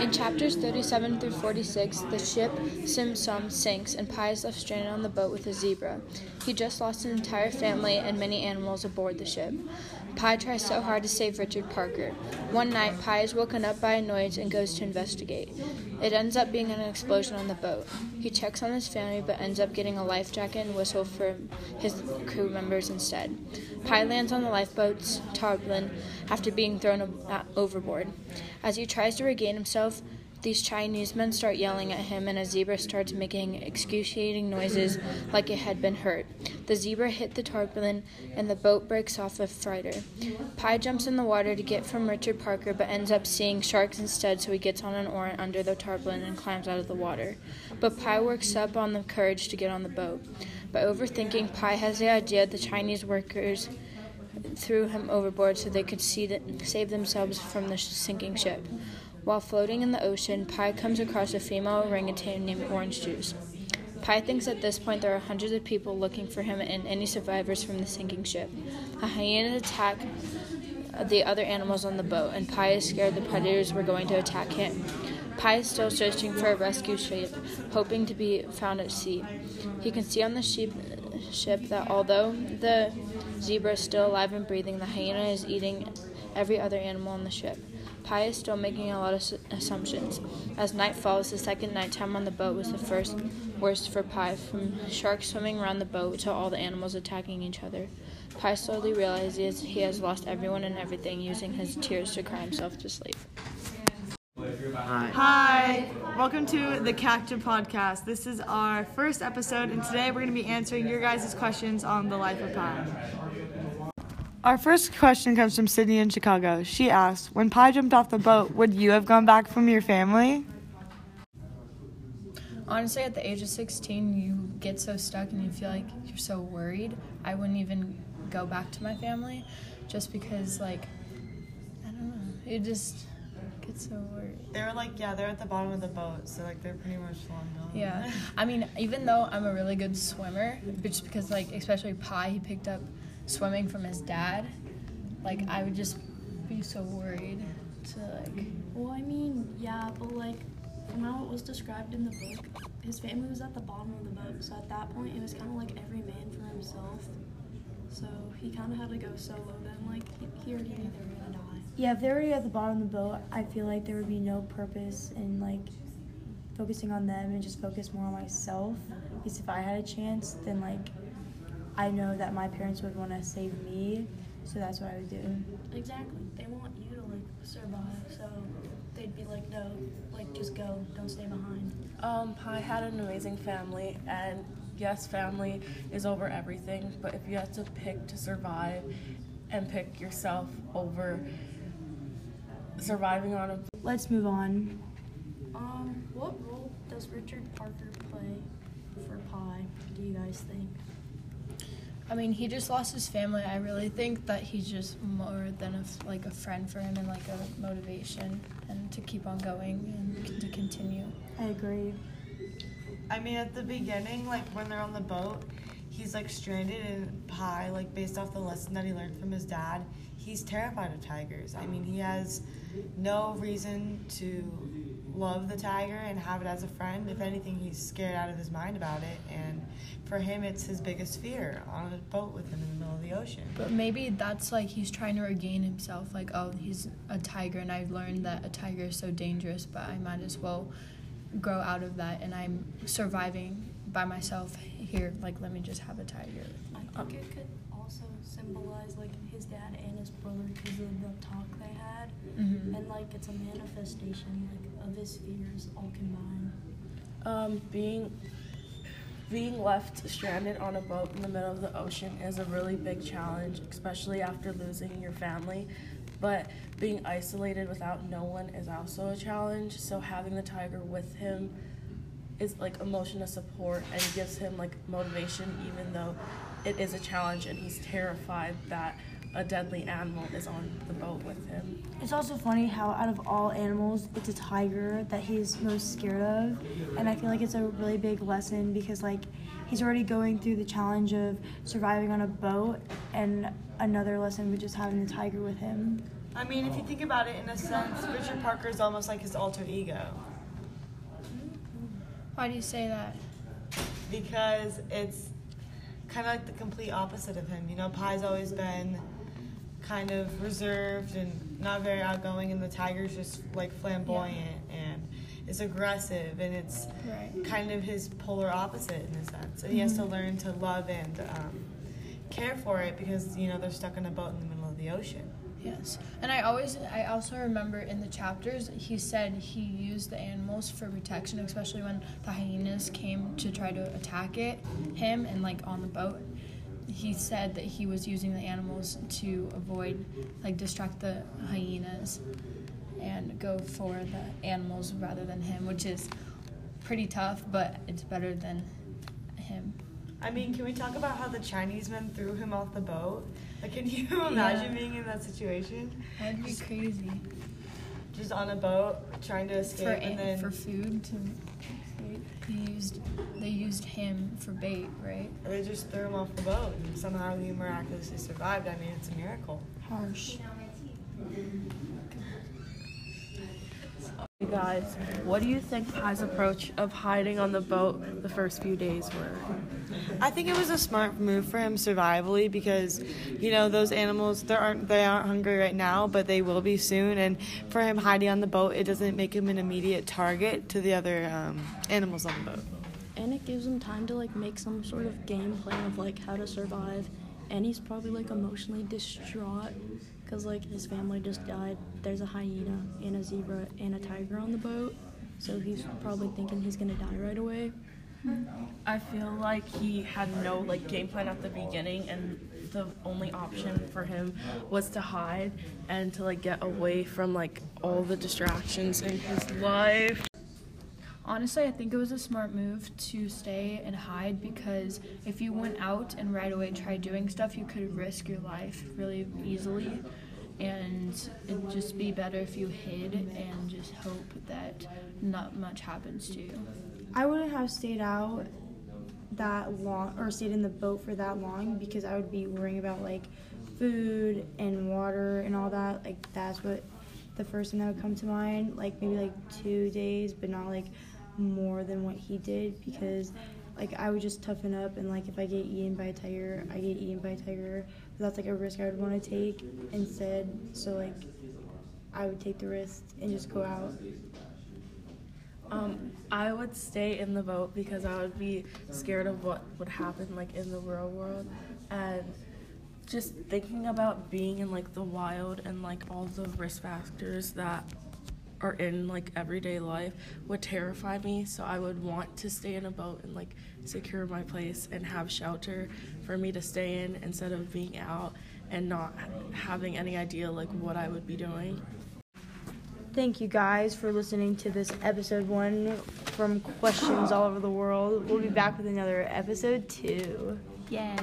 In chapters 37 through 46, the ship Tsimtsum sinks and Pi is left stranded on the boat with a zebra. He just lost an entire family and many animals aboard the ship. Pi tries so hard to save Richard Parker. One night, Pi is woken up by a noise and goes to investigate. It ends up being an explosion on the boat. He checks on his family but ends up getting a life jacket and whistle from his crew members instead. Pi lands on the lifeboat's tarpaulin after being thrown overboard. As he tries to regain himself, these Chinese men start yelling at him and a zebra starts making excruciating noises like it had been hurt. The zebra hit the tarpaulin and the boat breaks off a freighter. Pi jumps in the water to get from Richard Parker but ends up seeing sharks instead, so he gets on an oar under the tarpaulin and climbs out of the water. But Pi works up on the courage to get on the boat. By overthinking, Pi has the idea the Chinese workers threw him overboard so they could save themselves from the sinking ship. While floating in the ocean, Pi comes across a female orangutan named Orange Juice. Pi thinks at this point there are hundreds of people looking for him and any survivors from the sinking ship. A hyena attacked the other animals on the boat, and Pi is scared the predators were going to attack him. Pi is still searching for a rescue ship, hoping to be found at sea. He can see on the ship that although the zebra is still alive and breathing, the hyena is eating every other animal on the ship. Pi is still making a lot of assumptions. As night falls, the second nighttime on the boat was the first worst for Pi, from sharks swimming around the boat to all the animals attacking each other. Pi slowly realizes he has lost everyone and everything, using his tears to cry himself to sleep. Hi. Welcome to the Captain Podcast. This is our first episode, and today we're going to be answering your guys' questions on the Life of Pi. Our first question comes from Sydney in Chicago. She asks, when Pi jumped off the boat, would you have gone back from your family? Honestly, at the age of 16, you get so stuck and you feel like you're so worried. I wouldn't even go back to my family just because, I don't know. You just get so worried. They were they're at the bottom of the boat, so, they're pretty much long gone. Yeah. I mean, even though I'm a really good swimmer, just because, especially Pi, he picked up swimming from his dad, I would just be so worried to from how it was described in the book, his family was at the bottom of the boat, so at that point it was kind of every man for himself, so he kind of had to go solo then, he already knew they were gonna die. Yeah, if they were at the bottom of the boat, I feel like there would be no purpose in focusing on them and just focus more on myself, because if I had a chance, then I know that my parents would want to save me, so that's what I would do. Exactly. They want you to, survive, so they'd be no, just go. Don't stay behind. Pi had an amazing family, and yes, family is over everything, but if you had to pick to survive and pick yourself over surviving on a... Let's move on. What role does Richard Parker play for Pi, do you guys think? I mean, he just lost his family. I really think that he's just more than a friend for him and a motivation and to keep on going and to continue. I agree. I mean, at the beginning, when they're on the boat, he's stranded, and Pi, based off the lesson that he learned from his dad, he's terrified of tigers. I mean, he has no reason to love the tiger and have it as a friend. If anything, he's scared out of his mind about it, and for him it's his biggest fear on a boat with him in the middle of the ocean. But maybe that's he's trying to regain himself, oh, he's a tiger and I've learned that a tiger is so dangerous, but I might as well grow out of that, and I'm surviving by myself here, let me just have a tiger. I think it could also symbolize his dad and his brother because of the talk they had, mm-hmm. and it's a manifestation of his fears all combined. Being left stranded on a boat in the middle of the ocean is a really big challenge, especially after losing your family, but being isolated without no one is also a challenge, so having the tiger with him is emotional support and gives him motivation, even though it is a challenge and he's terrified that a deadly animal is on the boat with him. It's also funny how out of all animals, it's a tiger that he's most scared of, and I feel it's a really big lesson because he's already going through the challenge of surviving on a boat, and another lesson which is having the tiger with him. I mean, if you think about it, in a sense, Richard Parker is almost like his alter ego. Why do you say that? Because it's kind of like the complete opposite of him. You know, Pi's always been kind of reserved and not very outgoing, and the tiger's just like flamboyant and is aggressive, and it's kind of his polar opposite in a sense. And he has to learn to love and care for it because, you know, they're stuck in a boat in the middle of the ocean. Yes, and I also remember in the chapters he said he used the animals for protection, especially when the hyenas came to try to attack him and like on the boat. He said that he was using the animals to avoid, like, distract the hyenas and go for the animals rather than him, which is pretty tough, but it's better than him. I mean, can we talk about how the Chinese men threw him off the boat? Like, can you imagine being in that situation? That'd be crazy. Just on a boat, trying to escape, for food to... They used him for bait, right? They just threw him off the boat, and somehow he miraculously survived. I mean, it's a miracle. Harsh. Hey guys, what do you think Pi's approach of hiding on the boat the first few days were? I think it was a smart move for him survivally because, you know, those animals, they aren't hungry right now, but they will be soon. And for him hiding on the boat, it doesn't make him an immediate target to the other animals on the boat. And it gives him time to, like, make some sort of game plan of, like, how to survive. And he's probably, like, emotionally distraught because, like, his family just died. There's a hyena and a zebra and a tiger on the boat. So he's probably thinking he's going to die right away. I feel like he had no, like, game plan at the beginning, and the only option for him was to hide and to, like, get away from, like, all the distractions in his life. Honestly, I think it was a smart move to stay and hide because if you went out and right away tried doing stuff, you could risk your life really easily, and it'd just be better if you hid and just hope that not much happens to you. I wouldn't have stayed out that long or stayed in the boat for that long because I would be worrying about, like, food and water and all that. Like, that's what the first thing that would come to mind, like maybe like 2 days, but not like more than what he did because, like, I would just toughen up and, like, if I get eaten by a tiger, I get eaten by a tiger. But that's, like, a risk I would want to take instead. So, like, I would take the risk and just go out. I would stay in the boat because I would be scared of what would happen, like, in the real world, and just thinking about being in, like, the wild and, like, all the risk factors that are in, like, everyday life would terrify me, so I would want to stay in a boat and, like, secure my place and have shelter for me to stay in instead of being out and not having any idea, like, what I would be doing. Thank you guys for listening to this episode 1 from Questions All Over the World. We'll be back with another episode 2. Yeah.